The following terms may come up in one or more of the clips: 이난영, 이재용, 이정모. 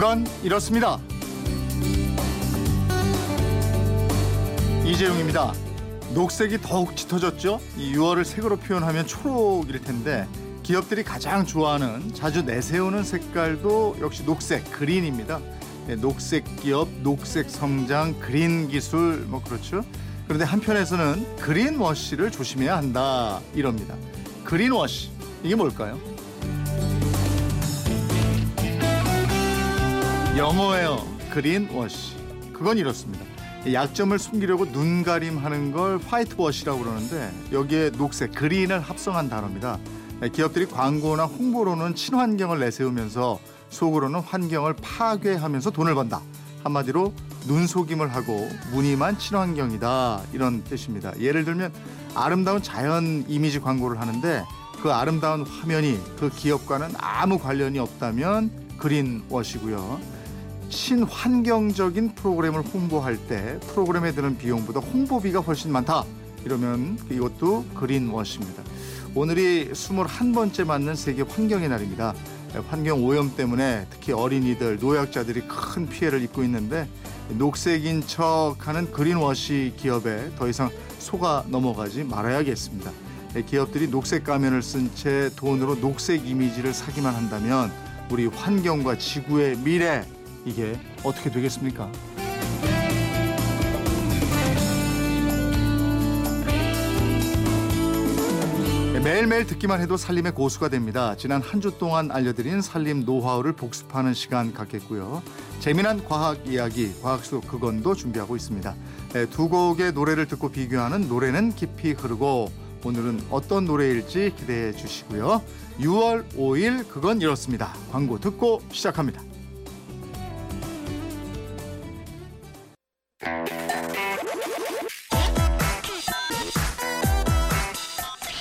그건 이렇습니다. 이재용입니다. 녹색이 더욱 짙어졌죠? 이 6월을 색으로 표현하면 초록일 텐데 기업들이 가장 좋아하는, 자주 내세우는 색깔도 역시 녹색, 그린입니다. 네, 녹색 기업, 녹색 성장, 그린 기술, 뭐 그렇죠. 그런데 한편에서는 그린워시를 조심해야 한다 이럽니다. 그린워시, 이게 뭘까요? 영어예요. 그린워시. 그건 이렇습니다. 약점을 숨기려고 눈가림하는 걸 화이트워시라고 그러는데 여기에 녹색, 그린을 합성한 단어입니다. 기업들이 광고나 홍보로는 친환경을 내세우면서 속으로는 환경을 파괴하면서 돈을 번다. 한마디로 눈속임을 하고 무늬만 친환경이다, 이런 뜻입니다. 예를 들면 아름다운 자연 이미지 광고를 하는데 그 아름다운 화면이 그 기업과는 아무 관련이 없다면 그린워시고요. 친환경적인 프로그램을 홍보할 때 프로그램에 드는 비용보다 홍보비가 훨씬 많다. 이러면 이것도 그린워시입니다. 오늘이 21번째 맞는 세계 환경의 날입니다. 환경 오염 때문에 특히 어린이들, 노약자들이 큰 피해를 입고 있는데 녹색인 척하는 그린워시 기업에 더 이상 속아 넘어가지 말아야겠습니다. 기업들이 녹색 가면을 쓴 채 돈으로 녹색 이미지를 사기만 한다면 우리 환경과 지구의 미래, 이게 어떻게 되겠습니까? 매일매일 듣기만 해도 살림의 고수가 됩니다. 지난 한 주 동안 알려드린 살림 노하우를 복습하는 시간 갖겠고요. 재미난 과학 이야기, 과학 속 그건도 준비하고 있습니다. 두 곡의 노래를 듣고 비교하는 노래는 깊이 흐르고, 오늘은 어떤 노래일지 기대해 주시고요. 6월 5일 그건 이렇습니다. 광고 듣고 시작합니다.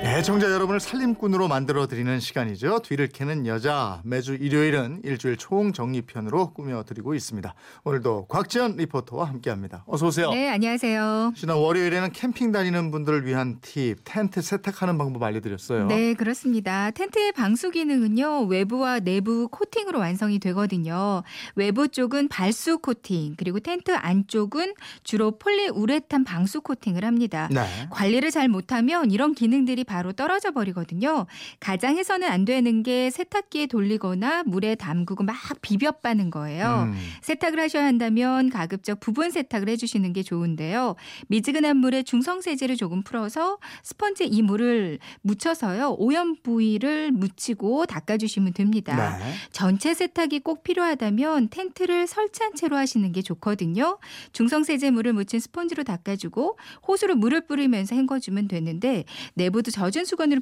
네, 청자 여러분을 살림꾼으로 만들어드리는 시간이죠. 뒤를 캐는 여자. 매주 일요일은 일주일 총정리편으로 꾸며드리고 있습니다. 오늘도 곽지연 리포터와 함께합니다. 어서 오세요. 네, 안녕하세요. 지난 월요일에는 캠핑 다니는 분들을 위한 팁, 텐트 세탁하는 방법 알려드렸어요. 네, 그렇습니다. 텐트의 방수 기능은요, 외부와 내부 코팅으로 완성이 되거든요. 외부 쪽은 발수 코팅, 그리고 텐트 안쪽은 주로 폴리우레탄 방수 코팅을 합니다. 네. 관리를 잘 못하면 이런 기능들이 바로 떨어져 버리거든요. 가장 해서는 안 되는 게 세탁기에 돌리거나 물에 담그고 막 비벼 빠는 거예요. 세탁을 하셔야 한다면 가급적 부분 세탁을 해주시는 게 좋은데요. 미지근한 물에 중성세제를 조금 풀어서 스펀지 이물을 묻혀서요, 오염 부위를 묻히고 닦아주시면 됩니다. 네. 전체 세탁이 꼭 필요하다면 텐트를 설치한 채로 하시는 게 좋거든요. 중성세제 물을 묻힌 스펀지로 닦아주고 호수로 물을 뿌리면서 헹궈주면 되는데 내부도 젖은 수건으로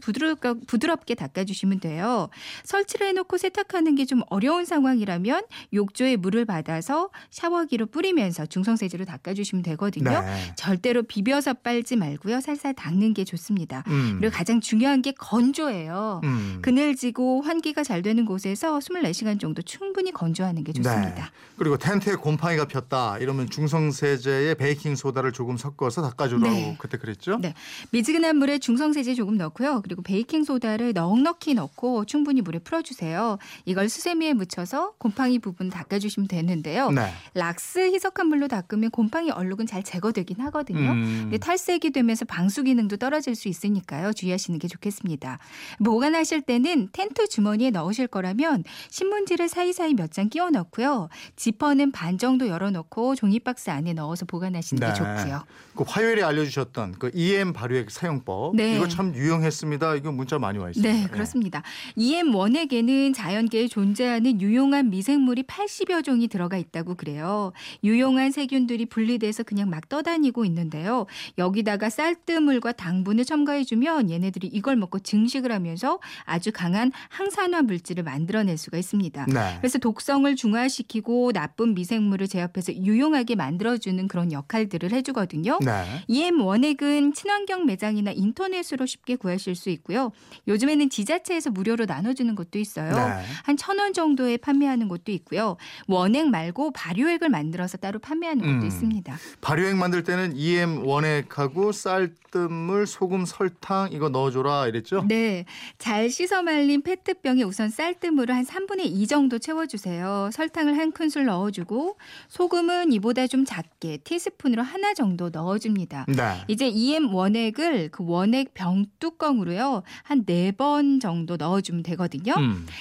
부드럽게 닦아주시면 돼요. 설치를 해놓고 세탁하는 게 좀 어려운 상황이라면 욕조에 물을 받아서 샤워기로 뿌리면서 중성세제로 닦아주시면 되거든요. 네. 절대로 비벼서 빨지 말고요. 살살 닦는 게 좋습니다. 그리고 가장 중요한 게 건조예요. 그늘지고 환기가 잘 되는 곳에서 24시간 정도 충분히 건조하는 게 좋습니다. 네. 그리고 텐트에 곰팡이가 폈다 이러면 중성세제에 베이킹소다를 조금 섞어서 닦아주라고, 네, 그때 그랬죠? 네. 미지근한 물에 중성세제 조금 넣고요. 그리고 베이킹소다를 넉넉히 넣고 충분히 물에 풀어주세요. 이걸 수세미에 묻혀서 곰팡이 부분 닦아주시면 되는데요. 네. 락스 희석한 물로 닦으면 곰팡이 얼룩은 잘 제거되긴 하거든요. 근데 탈색이 되면서 방수 기능도 떨어질 수 있으니까요. 주의하시는 게 좋겠습니다. 보관하실 때는 텐트 주머니에 넣으실 거라면 신문지를 사이사이 몇 장 끼워 넣고요. 지퍼는 반 정도 열어놓고 종이박스 안에 넣어서 보관하시는, 네, 게 좋고요. 그 화요일에 알려주셨던 그 EM 발효액 사용법, 네, 이거 참 유용했습니다. 이거 문자 많이 와 있습니다. 네, 그렇습니다. 네. EM 원액에는 자연계에 존재하는 유용한 미생물이 80여 종이 들어가 있다고 그래요. 유용한 세균들이 분리돼서 그냥 막 떠다니고 있는데요. 여기다가 쌀뜨물과 당분을 첨가해주면 얘네들이 이걸 먹고 증식을 하면서 아주 강한 항산화 물질을 만들어낼 수가 있습니다. 네. 그래서 독성을 중화시키고 나쁜 미생물을 제압해서 유용하게 만들어주는 그런 역할들을 해주거든요. 네. EM 원액은 친환경 매장이나 인터넷으로 쉽게 쉽게 구하실 수 있고요. 요즘에는 지자체에서 무료로 나눠주는 것도 있어요. 네. 한 1,000원 정도에 판매하는 것도 있고요. 원액 말고 발효액을 만들어서 따로 판매하는 것도 있습니다. 발효액 만들 때는 EM 원액하고 쌀뜨물, 소금, 설탕 이거 넣어줘라 이랬죠? 네. 잘 씻어 말린 페트병에 우선 쌀뜨물을 한 3분의 2 정도 채워주세요. 설탕을 한 큰술 넣어주고 소금은 이보다 좀 작게 티스푼으로 하나 정도 넣어줍니다. 네. 이제 EM 원액을 그 원액 병뚜껑으로요. 한 4번 정도 넣어주면 되거든요.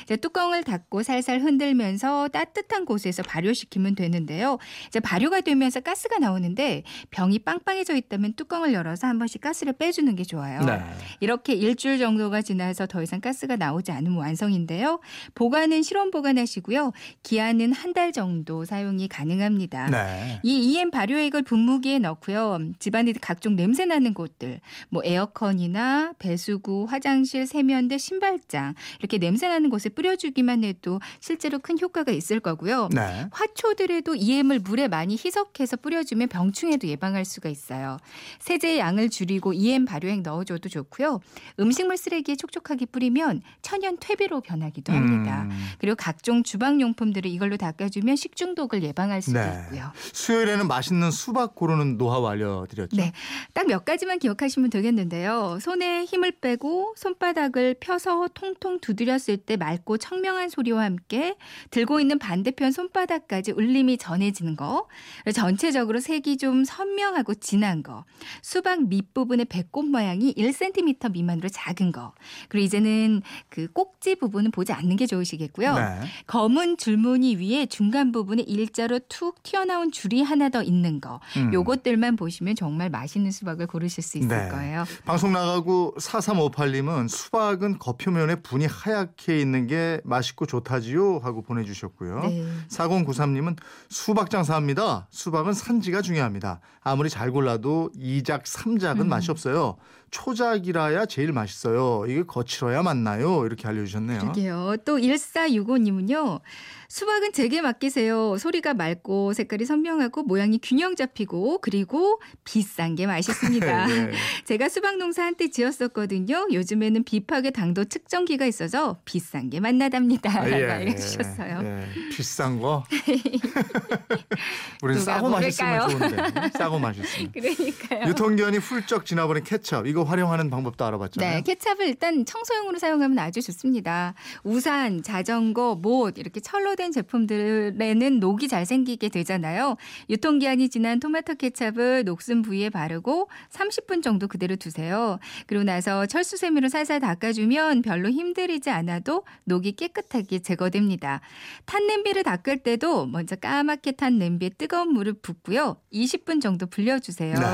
이제 뚜껑을 닫고 살살 흔들면서 따뜻한 곳에서 발효시키면 되는데요. 이제 발효가 되면서 가스가 나오는데 병이 빵빵해져 있다면 뚜껑을 열어서 한 번씩 가스를 빼주는 게 좋아요. 네. 이렇게 일주일 정도가 지나서 더 이상 가스가 나오지 않으면 완성인데요. 보관은 실온 보관하시고요. 기한은 한 달 정도 사용이 가능합니다. 네. 이 EM 발효액을 분무기에 넣고요. 집안에 각종 냄새 나는 곳들, 뭐 에어컨이나 배수구, 화장실, 세면대, 신발장 이렇게 냄새 나는 곳에 뿌려주기만 해도 실제로 큰 효과가 있을 거고요. 네. 화초들에도 EM을 물에 많이 희석해서 뿌려주면 병충해도 예방할 수가 있어요. 세제의 양을 줄이고 EM 발효액 넣어줘도 좋고요. 음식물 쓰레기에 촉촉하게 뿌리면 천연 퇴비로 변하기도 합니다. 그리고 각종 주방용품들을 이걸로 닦아주면 식중독을 예방할 수도 네. 있고요. 수요일에는 맛있는 수박 고르는 노하우 알려드렸죠? 네. 딱 몇 가지만 기억하시면 되겠는데요. 손에 힘을 빼고 손바닥을 펴서 통통 두드렸을 때 맑고 청명한 소리와 함께 들고 있는 반대편 손바닥까지 울림이 전해지는 거. 전체적으로 색이 좀 선명하고 진한 거. 수박 밑부분의 배꼽 모양이 1cm 미만으로 작은 거. 그리고 이제는 그 꼭지 부분은 보지 않는 게 좋으시겠고요. 네. 검은 줄무늬 위에 중간 부분에 일자로 툭 튀어나온 줄이 하나 더 있는 거. 요것들만 보시면 정말 맛있는 수박을 고르실 수 있을 네. 거예요. 방송 나가고 4358님은 수박은 겉표면에 분이 하얗게 있는 게 맛있고 좋다지요 하고 보내주셨고요. 네. 4093님은 수박 장사합니다. 수박은 산지가 중요합니다. 아무리 잘 골라도 2작, 3작은 맛이 없어요. 초작이라야 제일 맛있어요. 이게 거칠어야 맞나요? 이렇게 알려주셨네요. 그러게요. 또 1465님은요. 수박은 제게 맡기세요. 소리가 맑고 색깔이 선명하고 모양이 균형 잡히고 그리고 비싼 게 맛있습니다. 네. 제가 수박 농사 한때 지었었거든요. 요즘에는 비파계 당도 측정기가 있어서 비싼 게 맛나답니다. 아, 예, 알려주셨어요. 예, 예. 비싼 거? 우린 싸고 맛있으면 좋은데. 싸고 맛있으면. 그러니까요. 유통기한이 훌쩍 지나버린 케첩. 이거 활용하는 방법도 알아봤잖아요. 네, 케첩을 일단 청소용으로 사용하면 아주 좋습니다. 우산, 자전거, 못 이렇게 철로 된 제품들에는 녹이 잘 생기게 되잖아요. 유통기한이 지난 토마토 케첩을 녹슨 부위에 바르고 30분 정도 그대로 두세요. 그리고 나서 철수세미로 살살 닦아주면 별로 힘들이지 않아도 녹이 깨끗하게 제거됩니다. 탄 냄비를 닦을 때도 먼저 까맣게 탄 냄비에 뜨거운 물을 붓고요. 20분 정도 불려주세요. 네.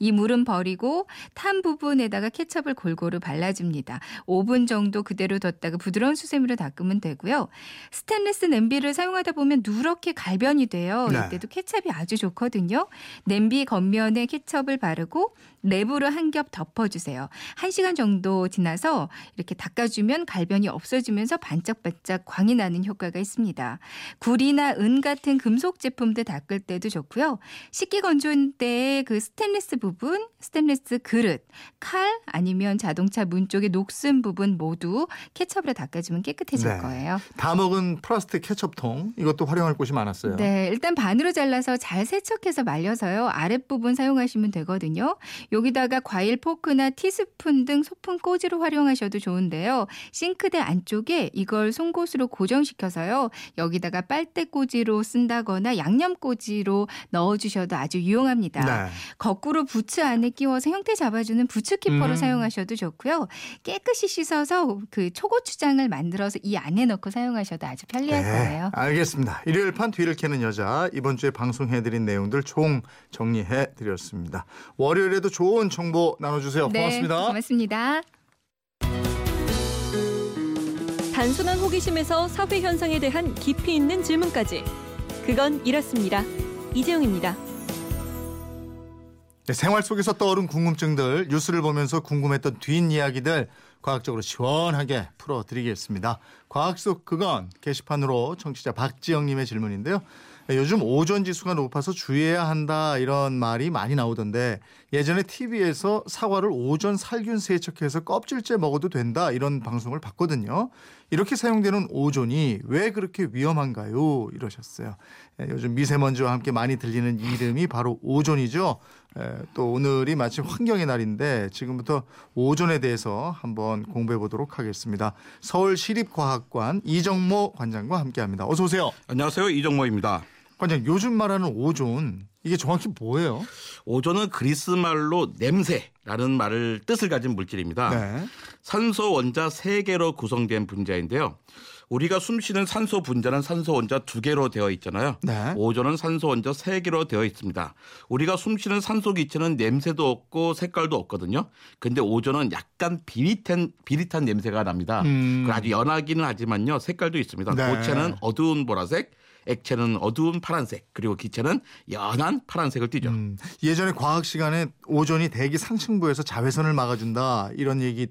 이 물은 버리고 탄 부분에다가 케첩을 골고루 발라줍니다. 5분 정도 그대로 뒀다가 부드러운 수세미로 닦으면 되고요. 스테인리스 냄비 냄비를 사용하다 보면 누렇게 갈변이 돼요. 네. 이때도 케첩이 아주 좋거든요. 냄비 겉면에 케첩을 바르고 랩으로 한 겹 덮어주세요. 1시간 정도 지나서 이렇게 닦아주면 갈변이 없어지면서 반짝반짝 광이 나는 효과가 있습니다. 구리나 은 같은 금속 제품들 닦을 때도 좋고요. 식기 건조대의 그 스테인리스 부분, 스테인리스 그릇, 칼 아니면 자동차 문 쪽의 녹슨 부분 모두 케첩으로 닦아주면 깨끗해질 네. 거예요. 다 먹은 플라스틱 케첩통 이것도 활용할 곳이 많았어요. 네, 일단 반으로 잘라서 잘 세척해서 말려서요. 아랫부분 사용하시면 되거든요. 여기다가 과일 포크나 티스푼 등 소품 꽂이로 활용하셔도 좋은데요. 싱크대 안쪽에 이걸 송곳으로 고정시켜서요. 여기다가 빨대 꽂이로 쓴다거나 양념 꽂이로 넣어주셔도 아주 유용합니다. 네. 거꾸로 부츠 안에 끼워서 형태 잡아주는 부츠 키퍼로 사용하셔도 좋고요. 깨끗이 씻어서 그 초고추장을 만들어서 이 안에 넣고 사용하셔도 아주 편리할 거예요. 네, 알겠습니다. 일요일 판 뒤를 캐는 여자 이번 주에 방송해드린 내용들 총 정리해드렸습니다. 월요일에도 좋은 정보 나눠주세요. 네, 고맙습니다. 고맙습니다. 단순한 호기심에서 사회 현상에 대한 깊이 있는 질문까지 그건 이렇습니다. 이재용입니다. 네, 생활 속에서 떠오른 궁금증들 뉴스를 보면서 궁금했던 뒷이야기들 과학적으로 시원하게 풀어드리겠습니다. 과학 속 그건 게시판으로 청취자 박지영님의 질문인데요. 요즘 오존 지수가 높아서 주의해야 한다 이런 말이 많이 나오던데 예전에 TV에서 사과를 오존 살균 세척해서 껍질째 먹어도 된다 이런 방송을 봤거든요. 이렇게 사용되는 오존이 왜 그렇게 위험한가요? 이러셨어요. 요즘 미세먼지와 함께 많이 들리는 이름이 바로 오존이죠. 또 오늘이 마침 환경의 날인데 지금부터 오존에 대해서 한번 공부해 보도록 하겠습니다. 서울시립과학관 이정모 관장과 함께합니다. 어서 오세요. 안녕하세요. 이정모입니다. 관장, 요즘 말하는 오존 이게 정확히 뭐예요? 오존은 그리스 말로 냄새라는 말을 뜻을 가진 물질입니다. 네. 산소 원자 3개로 구성된 분자인데요. 우리가 숨쉬는 산소 분자는 산소 원자 2개로 되어 있잖아요. 네. 오존은 산소 원자 3개로 되어 있습니다. 우리가 숨쉬는 산소 기체는 냄새도 없고 색깔도 없거든요. 근데 오존은 약간 비릿한 냄새가 납니다. 아주 연하기는 하지만요. 색깔도 있습니다. 네. 고체는 어두운 보라색, 액체는 어두운 파란색, 그리고 기체는 연한 파란색을 띠죠. 예전에 과학 시간에 오존이 대기 상층부에서 자외선을 막아준다 이런 얘기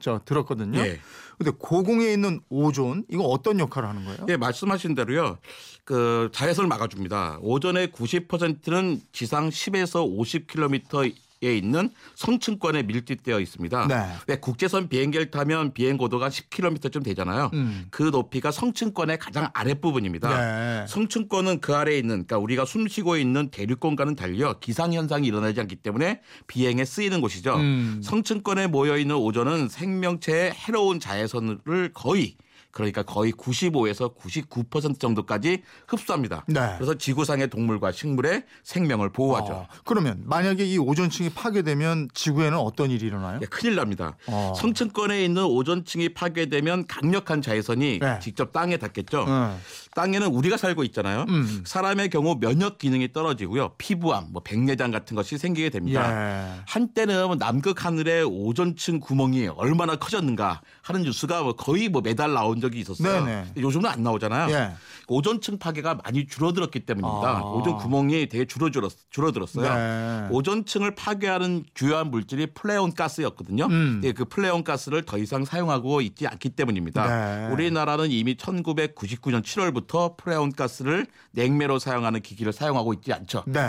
들었거든요. 예. 근데 고공에 있는 오존 이거 어떤 역할을 하는 거예요? 예, 말씀하신 대로요. 그 자외선을 막아줍니다. 오존의 90%는 지상 10에서 50km 에 있는 성층권에 밀집되어 있습니다. 네. 왜 국제선 비행기를 타면 비행 고도가 10km쯤 되잖아요. 그 높이가 성층권의 가장 아랫부분입니다. 네. 성층권은 그 아래에 있는, 그러니까 우리가 숨쉬고 있는 대륙권과는 달려 기상현상이 일어나지 않기 때문에 비행에 쓰이는 곳이죠. 성층권에 모여있는 오존은 생명체에 해로운 자외선을 거의 95에서 99% 정도까지 흡수합니다. 네. 그래서 지구상의 동물과 식물의 생명을 보호하죠. 그러면 만약에 이 오존층이 파괴되면 지구에는 어떤 일이 일어나요? 네, 큰일 납니다. 성층권에 있는 오존층이 파괴되면 강력한 자외선이 직접 땅에 닿겠죠. 땅에는 우리가 살고 있잖아요. 사람의 경우 면역 기능이 떨어지고요. 피부암, 백내장 같은 것이 생기게 됩니다. 예. 한때는 남극 하늘에 오존층 구멍이 얼마나 커졌는가 하는 뉴스가 거의 매달 나온 적이 있었어요. 네네. 요즘은 안 나오잖아요. 예. 오존층 파괴가 많이 줄어들었기 때문입니다. 오존 구멍이 되게 줄어들었어요. 네. 오존층을 파괴하는 주요한 물질이 플레온 가스였거든요. 예, 그 플레온 가스를 더 이상 사용하고 있지 않기 때문입니다. 네. 우리나라는 이미 1999년 7월부터 플레온 가스를 냉매로 사용하는 기기를 사용하고 있지 않죠. 네.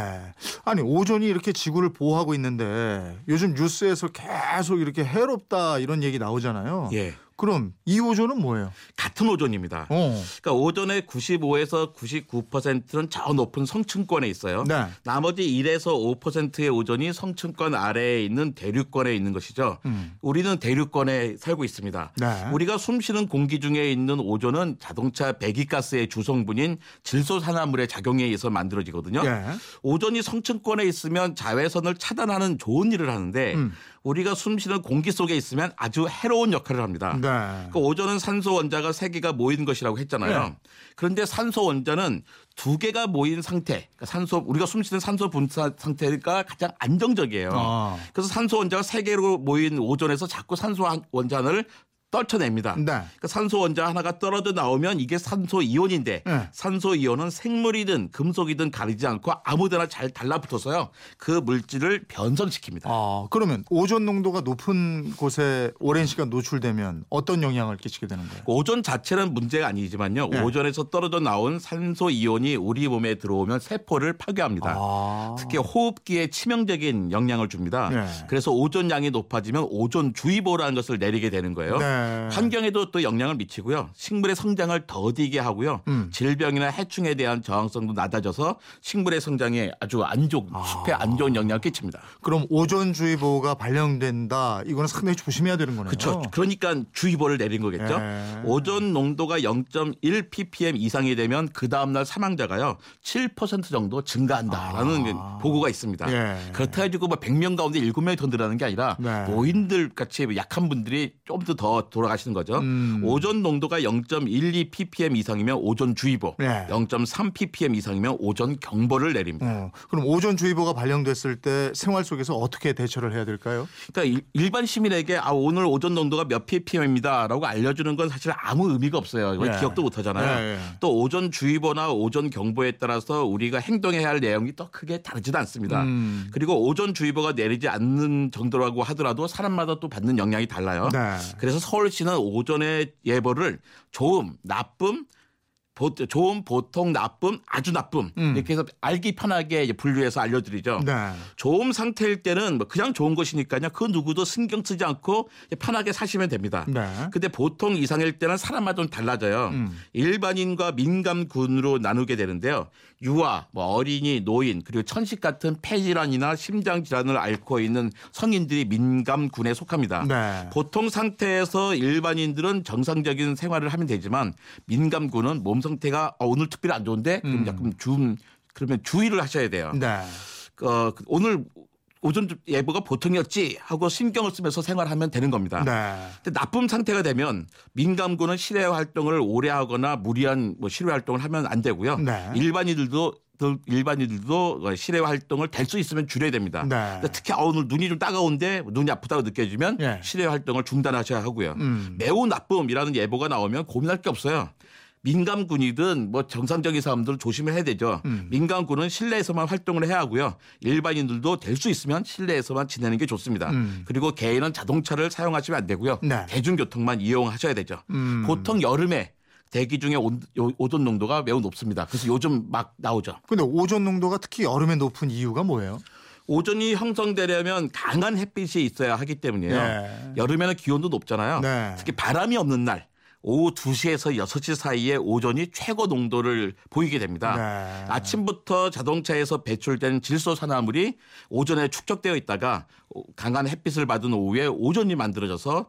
아니, 오존이 이렇게 지구를 보호하고 있는데 요즘 뉴스에서 계속 이렇게 해롭다 이런 얘기 나오잖아요. 예. 그럼 이 오존은 뭐예요? 같은 오존입니다. 그러니까 오존의 95에서 99%는 저 높은 성층권에 있어요. 네. 나머지 1에서 5%의 오존이 성층권 아래에 있는 대륙권에 있는 것이죠. 우리는 대륙권에 살고 있습니다. 네. 우리가 숨쉬는 공기 중에 있는 오존은 자동차 배기가스의 주성분인 질소산화물의 작용에 의해서 만들어지거든요. 네. 오존이 성층권에 있으면 자외선을 차단하는 좋은 일을 하는데 우리가 숨쉬는 공기 속에 있으면 아주 해로운 역할을 합니다. 네. 그러니까 오존은 산소 원자가 3개가 모인 것이라고 했잖아요. 네. 그런데 산소 원자는 2개가 모인 상태, 그러니까 우리가 숨쉬는 산소 분사 상태가 가장 안정적이에요. 그래서 산소 원자가 3개로 모인 오존에서 자꾸 산소 원자 하나를 떨쳐냅니다. 네. 그러니까 산소 원자 하나가 떨어져 나오면 이게 산소 이온인데 산소 이온은 생물이든 금속이든 가리지 않고 아무데나 잘 달라붙어서요. 그 물질을 변성시킵니다. 그러면 오존 농도가 높은 곳에 오랜 시간 노출되면 어떤 영향을 끼치게 되는 거예요? 오존 자체는 문제가 아니지만요. 네. 오존에서 떨어져 나온 산소 이온이 우리 몸에 들어오면 세포를 파괴합니다. 특히 호흡기에 치명적인 영향을 줍니다. 네. 그래서 오존 양이 높아지면 오존 주의보라는 것을 내리게 되는 거예요. 네. 환경에도 또 영향을 미치고요. 식물의 성장을 더디게 하고요. 질병이나 해충에 대한 저항성도 낮아져서 식물의 성장에 아주 숲에 안 좋은 영향을 끼칩니다. 그럼 오존주의보가 발령된다. 이거는 상당히 조심해야 되는 거네요. 그렇죠. 그러니까 주의보를 내린 거겠죠. 네. 오존 농도가 0.1 ppm 이상이 되면 그 다음날 사망자가요. 7% 정도 증가한다라는 보고가 있습니다. 네. 그렇다 해가지고 100명 가운데 7명이 던지라는 게 아니라 네. 노인들 같이 약한 분들이 좀 더 돌아가시는 거죠. 오존 농도가 0.12 ppm 이상이면 오존 주의보, 네. 0.3 ppm 이상이면 오존 경보를 내립니다. 그럼 오존 주의보가 발령됐을 때 생활 속에서 어떻게 대처를 해야 될까요? 그러니까 일반 시민에게 오늘 오존 농도가 몇 ppm입니다라고 알려주는 건 사실 아무 의미가 없어요. 네. 기억도 못 하잖아요. 네, 네. 또 오존 주의보나 오존 경보에 따라서 우리가 행동해야 할 내용이 또 크게 다르지도 않습니다. 그리고 오존 주의보가 내리지 않는 정도라고 하더라도 사람마다 또 받는 영향이 달라요. 네. 그래서 서울시는 오존의 예보를 좋음, 나쁨, 좋은, 보통, 나쁨, 아주 나쁨 이렇게 해서 알기 편하게 이제 분류해서 알려드리죠. 네. 좋은 상태일 때는 뭐 그냥 좋은 것이니까요. 그 누구도 신경 쓰지 않고 편하게 사시면 됩니다. 그런데 네. 보통 이상일 때는 사람마다 좀 달라져요. 일반인과 민감군으로 나누게 되는데요. 유아, 뭐 어린이, 노인 그리고 천식 같은 폐질환이나 심장질환을 앓고 있는 성인들이 민감군에 속합니다. 네. 보통 상태에서 일반인들은 정상적인 생활을 하면 되지만 민감군은 몸 상태가 오늘 특별히 안 좋은데 그러면 주의를 하셔야 돼요. 네. 오늘 오전 예보가 보통이었지 하고 신경을 쓰면서 생활하면 되는 겁니다. 네. 근데 나쁨 상태가 되면 민감군은 실외 활동을 오래 하거나 무리한 뭐 실외 활동을 하면 안 되고요. 네. 일반인들도 실외 활동을 될 수 있으면 줄여야 됩니다. 네. 특히 오늘 눈이 좀 따가운데 눈이 아프다고 느껴지면 네. 실외 활동을 중단하셔야 하고요. 매우 나쁨이라는 예보가 나오면 고민할 게 없어요. 민감군이든 뭐 정상적인 사람들은 조심을 해야 되죠. 민감군은 실내에서만 활동을 해야 하고요. 일반인들도 될 수 있으면 실내에서만 지내는 게 좋습니다. 그리고 개인은 자동차를 사용하시면 안 되고요. 네. 대중교통만 이용하셔야 되죠. 보통 여름에 대기 중에 오존 농도가 매우 높습니다. 그래서 요즘 막 나오죠. 근데 오존 농도가 특히 여름에 높은 이유가 뭐예요? 오존이 형성되려면 강한 햇빛이 있어야 하기 때문이에요. 네. 여름에는 기온도 높잖아요. 네. 특히 바람이 없는 날. 오후 2시에서 6시 사이에 오존이 최고 농도를 보이게 됩니다. 네. 아침부터 자동차에서 배출된 질소산화물이 오존에 축적되어 있다가 강한 햇빛을 받은 오후에 오존이 만들어져서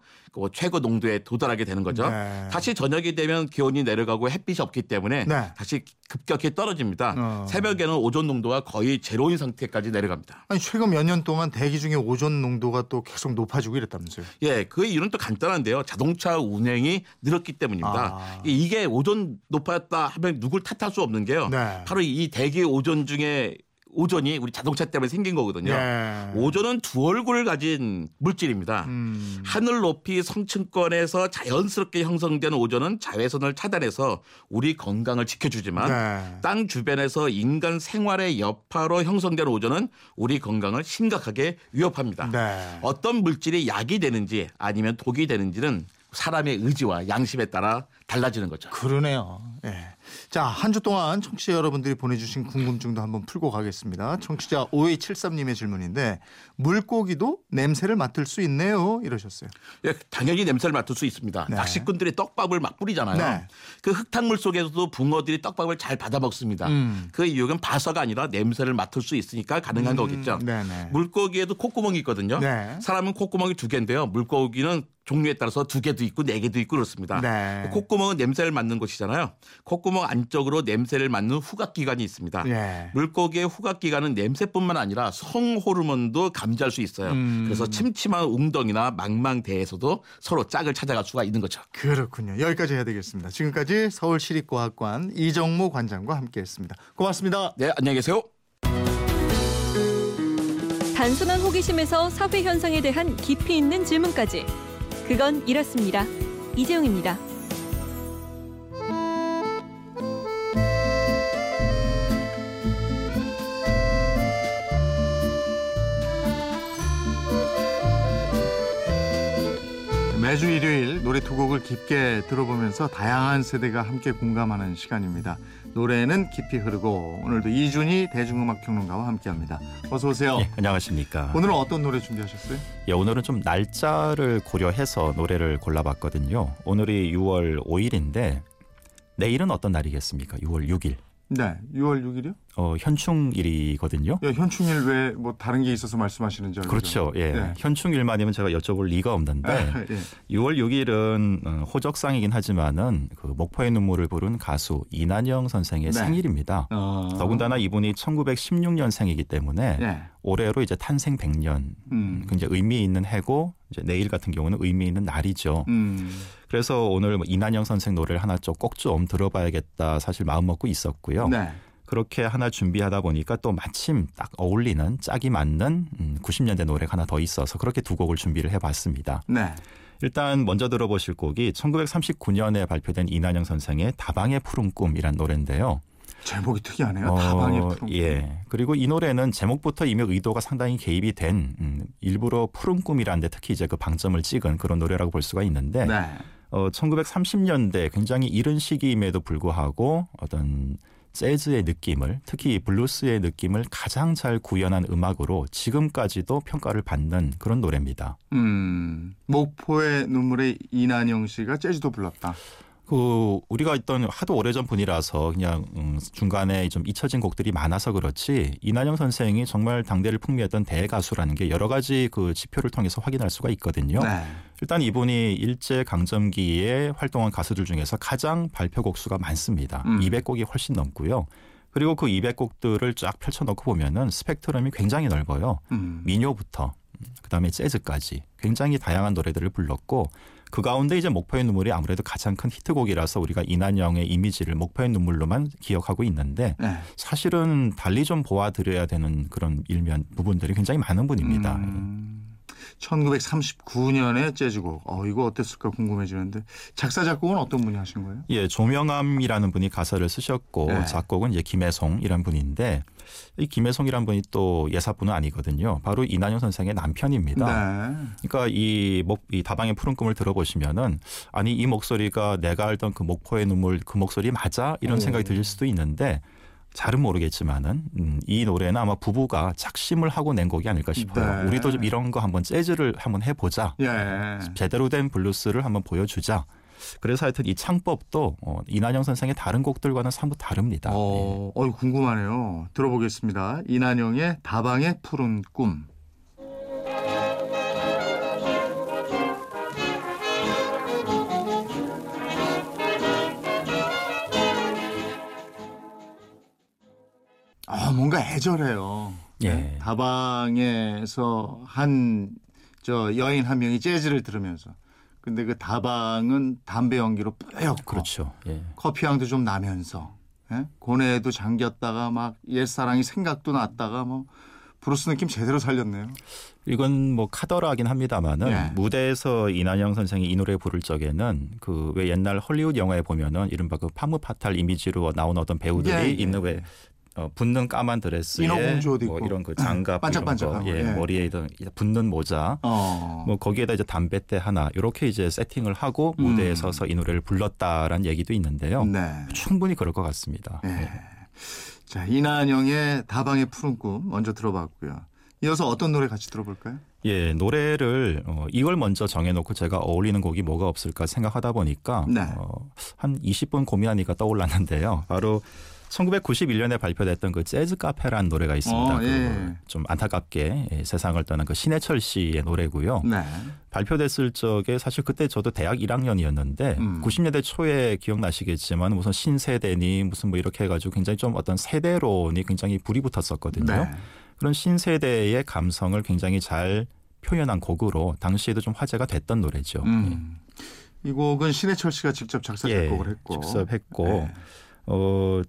최고 농도에 도달하게 되는 거죠. 네. 다시 저녁이 되면 기온이 내려가고 햇빛이 없기 때문에 네. 다시 급격히 떨어집니다. 새벽에는 오존 농도가 거의 제로인 상태까지 내려갑니다. 아니, 최근 몇 년 동안 대기 중에 오존 농도가 또 계속 높아지고 이랬다면서요? 예, 그 이유는 또 간단한데요. 자동차 운행이 늘었기 때문입니다. 아. 이게 오존 높아졌다 하면 누굴 탓할 수 없는 게요. 네. 바로 이 대기 오존 중에 오존이 우리 자동차 때문에 생긴 거거든요. 네. 오존은 두 얼굴을 가진 물질입니다. 하늘 높이 성층권에서 자연스럽게 형성된 오존은 자외선을 차단해서 우리 건강을 지켜주지만 네. 땅 주변에서 인간 생활의 여파로 형성된 오존은 우리 건강을 심각하게 위협합니다. 네. 어떤 물질이 약이 되는지 아니면 독이 되는지는 사람의 의지와 양심에 따라 달라지는 거죠. 그러네요. 예. 네. 자, 한 주 동안 청취자 여러분들이 보내주신 궁금증도 한번 풀고 가겠습니다. 청취자 5273님의 질문인데 물고기도 냄새를 맡을 수 있네요 이러셨어요. 예, 당연히 냄새를 맡을 수 있습니다. 네. 낚시꾼들이 떡밥을 막 뿌리잖아요. 네. 그 흙탕물 속에서도 붕어들이 떡밥을 잘 받아 먹습니다. 그 이유는 바사가 아니라 냄새를 맡을 수 있으니까 가능한 거겠죠. 네네. 물고기에도 콧구멍이 있거든요. 네. 사람은 콧구멍이 2개인데요. 물고기는 종류에 따라서 2개도 있고 4개도 있고 그렇습니다. 네. 콧구멍은 냄새를 맡는 곳이잖아요. 콧구멍 안쪽으로 냄새를 맡는 후각기관이 있습니다. 네. 물고기의 후각기관은 냄새뿐만 아니라 성호르몬도 감지할 수 있어요. 그래서 침침한 웅덩이나 망망대에서도 서로 짝을 찾아갈 수가 있는 거죠. 그렇군요. 여기까지 해야 되겠습니다. 지금까지 서울시립과학관 이정모 관장과 함께했습니다. 고맙습니다. 네, 안녕히 계세요. 단순한 호기심에서 사회 현상에 대한 깊이 있는 질문까지. 그건 이렇습니다. 이재용입니다. 매주 일요일 노래 두 곡을 깊게 들어보면서 다양한 세대가 함께 공감하는 시간입니다. 노래는 깊이 흐르고 오늘도 이준희 대중음악 평론가와 함께합니다. 어서 오세요. 네, 안녕하십니까. 오늘은 어떤 노래 준비하셨어요? 예, 오늘은 좀 날짜를 고려해서 노래를 골라봤거든요. 오늘이 6월 5일인데 내일은 어떤 날이겠습니까? 6월 6일. 네, 6월 6일이요? 현충일이거든요. 예, 현충일 외에 뭐 다른 게 있어서 말씀하시는지 알죠? 그렇죠. 예, 네. 현충일만이면 제가 여쭤볼 리가 없는데 6월 6일은 호적상이긴 하지만은 그 목포의 눈물을 부른 가수 이난영 선생의 네. 생일입니다. 더군다나 이분이 1916년생이기 때문에 네. 올해로 이제 탄생 100년 굉장히 의미 있는 해고 이제 내일 같은 경우는 의미 있는 날이죠. 그래서 오늘 이난영 선생 노래를 하나 꼭 좀 들어봐야겠다 사실 마음 먹고 있었고요. 네. 그렇게 하나 준비하다 보니까 또 마침 딱 어울리는 짝이 맞는 90년대 노래가 하나 더 있어서 그렇게 두 곡을 준비를 해봤습니다. 네. 일단 먼저 들어보실 곡이 1939년에 발표된 이난영 선생의 다방의 푸른 꿈이란 노래인데요. 제목이 특이하네요. 다방의 푸른 꿈. 예. 그리고 이 노래는 제목부터 이미 의도가 상당히 개입이 된 일부러 푸른 꿈이라는데 특히 이제 그 방점을 찍은 그런 노래라고 볼 수가 있는데 네. 1930년대 굉장히 이른 시기임에도 불구하고 어떤 재즈의 느낌을, 특히 블루스의 느낌을 가장 잘 구현한 음악으로 지금까지도 평가를 받는 그런 노래입니다. 목포의 눈물에 이난영 씨가 재즈도 불렀다. 우리가 있던 하도 오래전 분이라서 그냥 중간에 좀 잊혀진 곡들이 많아서 그렇지, 이난영 선생이 정말 당대를 풍미했던 대가수라는 게 여러 가지 그 지표를 통해서 확인할 수가 있거든요. 네. 일단 이분이 일제강점기에 활동한 가수들 중에서 가장 발표곡 수가 많습니다. 200곡이 훨씬 넘고요. 그리고 그 200곡들을 쫙 펼쳐놓고 보면은 스펙트럼이 굉장히 넓어요. 민요부터 그다음에 재즈까지 굉장히 다양한 노래들을 불렀고, 그 가운데 이제 목포의 눈물이 아무래도 가장 큰 히트곡이라서 우리가 이난영의 이미지를 목포의 눈물로만 기억하고 있는데, 네. 사실은 달리 좀 보아드려야 되는 그런 일면 부분들이 굉장히 많은 분입니다. 1939년의 재즈곡. 이거 어땠을까 궁금해지는데, 작사 작곡은 어떤 분이 하신 거예요? 예, 조명암이라는 분이 가사를 쓰셨고, 네. 작곡은 이제 김혜송이라는 분인데, 이 김혜송이라는 분이 또 예사뿐은 아니거든요. 바로 이난영 선생의 남편입니다. 네. 그러니까 이 다방의 푸른 꿈을 들어보시면은, 아니 이 목소리가 내가 알던 그 목포의 눈물 그 목소리 맞아? 이런 생각이 드실 수도 있는데, 잘은 모르겠지만은 이 노래는 아마 부부가 작심을 하고 낸 곡이 아닐까 싶어요. 네. 우리도 좀 이런 거 한번 재즈를 한번 해보자. 예. 제대로 된 블루스를 한번 보여주자. 그래서 하여튼 이 창법도 이난영 선생의 다른 곡들과는 사뭇 다릅니다. 궁금하네요. 들어보겠습니다. 이난영의 다방의 푸른 꿈. 뭔가 애절해요. 예. 네? 다방에서 저 여인 한 명이 재즈를 들으면서, 근데 그 다방은 담배 연기로 뿌옇고, 그렇죠. 예. 커피향도 좀 나면서, 예? 고뇌에도 잠겼다가 막 옛사랑이 생각도 났다가 뭐 브루스 느낌 제대로 살렸네요. 이건 뭐 카더라긴 합니다만은, 예. 무대에서 이난영 선생이 이 노래 부를 적에는 왜 옛날 헐리우드 영화에 보면은 이른바 그 파무파탈 이미지로 나온 어떤 배우들이, 예. 있는 왜 붙는 까만 드레스에 뭐 이런 그 장갑, 반짝반짝, 예, 예. 머리에 이런 붙는 모자, 뭐 거기에다 이제 담뱃대 하나 이렇게 이제 세팅을 하고 무대에 서서 이 노래를 불렀다라는 얘기도 있는데요. 네. 충분히 그럴 것 같습니다. 예. 네. 자, 이난영의 다방의 푸른 꿈 먼저 들어봤고요. 이어서 어떤 노래 같이 들어볼까요? 예, 노래를 이걸 먼저 정해놓고 제가 어울리는 곡이 뭐가 없을까 생각하다 보니까, 네. 한 20분 고민하니까 떠올랐는데요. 바로 1991년에 발표됐던 그 재즈 카페라는 노래가 있습니다. 예. 좀 안타깝게 세상을 떠난 그 신해철 씨의 노래고요. 네. 발표됐을 적에 사실 그때 저도 대학 1학년이었는데 90년대 초에 기억나시겠지만 무슨 신세대니 무슨 뭐 이렇게 해가지고 굉장히 좀 어떤 세대론이 굉장히 불이 붙었었거든요. 네. 그런 신세대의 감성을 굉장히 잘 표현한 곡으로 당시에도 좀 화제가 됐던 노래죠. 예. 이 곡은 신해철 씨가 직접 작사 작곡을, 예, 했고. 직접 했고. 예.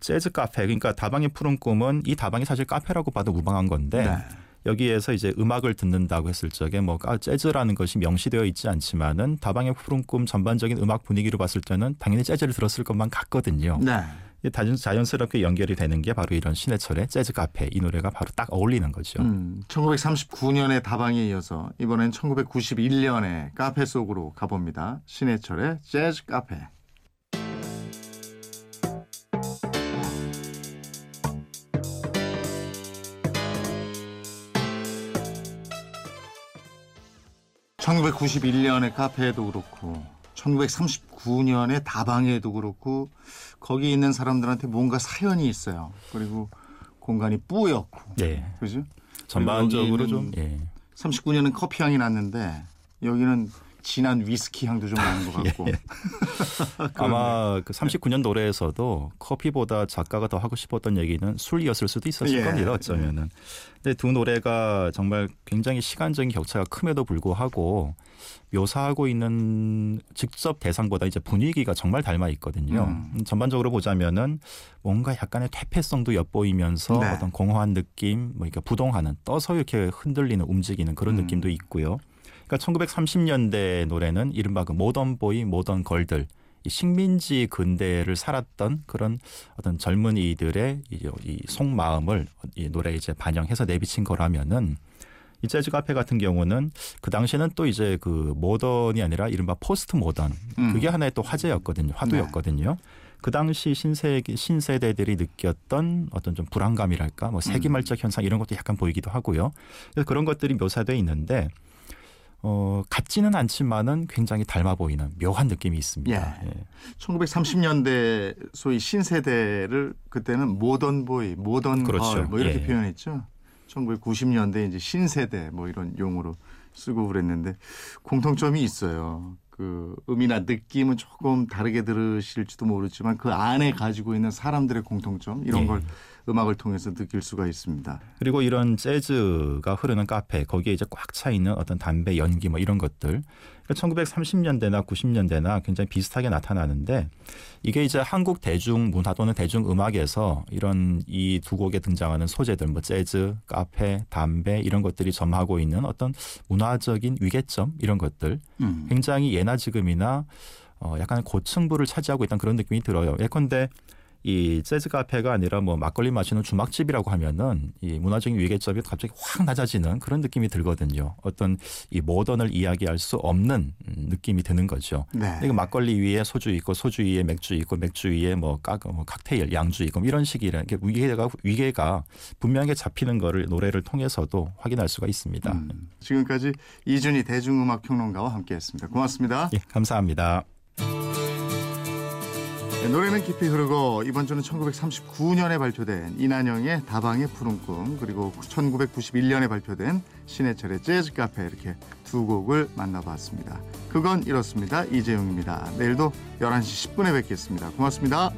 재즈 카페, 그러니까 다방의 푸른 꿈은 이 다방이 사실 카페라고 봐도 무방한 건데, 네. 여기에서 이제 음악을 듣는다고 했을 적에 뭐 재즈라는 것이 명시되어 있지 않지만은 다방의 푸른 꿈 전반적인 음악 분위기로 봤을 때는 당연히 재즈를 들었을 것만 같거든요. 네. 자연스럽게 연결이 되는 게 바로 이런 신해철의 재즈 카페, 이 노래가 바로 딱 어울리는 거죠. 1939년에 다방에 이어서 이번엔 1991년에 카페 속으로 가봅니다. 신해철의 재즈 카페. 그 91년의 카페에도 그렇고 1939년의 다방에도 그렇고 거기 있는 사람들한테 뭔가 사연이 있어요. 그리고 공간이 뿌옇고, 네. 그죠? 전반적으로 좀, 예. 39년은 커피 향이 났는데 여기는 진한 위스키 향도 좀 나는 것 같고. 예. 아마 그 39년 노래에서도 커피보다 작가가 더 하고 싶었던 얘기는 술이었을 수도 있었을, 예. 겁니다. 어쩌면은. 근데 두 노래가 정말 굉장히 시간적인 격차가 큼에도 불구하고 묘사하고 있는 직접 대상보다 이제 분위기가 정말 닮아 있거든요. 전반적으로 보자면은 뭔가 약간의 퇴폐성도 엿보이면서, 네. 어떤 공허한 느낌, 그러니까 부동하는, 떠서 이렇게 흔들리는, 움직이는 그런 느낌도 있고요. 그러니까 1930년대 노래는 이른바 그 모던 보이, 모던 걸들, 이 식민지 근대를 살았던 그런 어떤 젊은이들의 이 속마음을 이 노래에 이제 반영해서 내비친 거라면은 이 재즈 카페 같은 경우는 그 당시에는 또 이제 그 모던이 아니라 이른바 포스트 모던 그게 하나의 또 화제였거든요. 화두였거든요. 네. 그 당시 신세대들이 느꼈던 어떤 좀 불안감이랄까 뭐 세기말적 현상 이런 것도 약간 보이기도 하고요. 그래서 그런 것들이 묘사되어 있는데 같지는 않지만은 굉장히 닮아 보이는 묘한 느낌이 있습니다. 예. 예. 1930년대 소위 신세대를 그때는 모던보이, 모던걸 그렇죠. 뭐 이렇게 예. 표현했죠. 1990년대 이제 신세대 뭐 이런 용어로 쓰고 그랬는데 공통점이 있어요. 그 음이나 느낌은 조금 다르게 들으실지도 모르지만 그 안에 가지고 있는 사람들의 공통점 이런 예. 걸 음악을 통해서 느낄 수가 있습니다. 그리고 이런 재즈가 흐르는 카페 거기에 이제 꽉 차 있는 어떤 담배 연기 뭐 이런 것들 그러니까 1930년대나 90년대나 굉장히 비슷하게 나타나는데 이게 이제 한국 대중 문화 또는 대중 음악에서 이런 이 두 곡에 등장하는 소재들 뭐 재즈, 카페, 담배 이런 것들이 점하고 있는 어떤 문화적인 위계점 이런 것들 굉장히 예나 지금이나 약간 고층부를 차지하고 있다는 그런 느낌이 들어요. 예컨대 이 재즈 카페가 아니라 뭐 막걸리 마시는 주막집이라고 하면은 이 문화적인 위계점이 갑자기 확 낮아지는 그런 느낌이 들거든요. 어떤 이 모던을 이야기할 수 없는 느낌이 드는 거죠. 네. 이거 막걸리 위에 소주 있고 소주 위에 맥주 있고 맥주 위에 뭐 칵테일, 양주 있고 이런 식이라 위계가 분명하게 잡히는 거를 노래를 통해서도 확인할 수가 있습니다. 지금까지 이준희 대중음악 평론가와 함께했습니다. 고맙습니다. 예, 감사합니다. 네, 노래는 깊이 흐르고 이번 주는 1939년에 발표된 이난영의 다방의 푸른 꿈 그리고 1991년에 발표된 신해철의 재즈 카페 이렇게 두 곡을 만나봤습니다. 그건 이렇습니다. 이재용입니다. 내일도 11시 10분에 뵙겠습니다. 고맙습니다.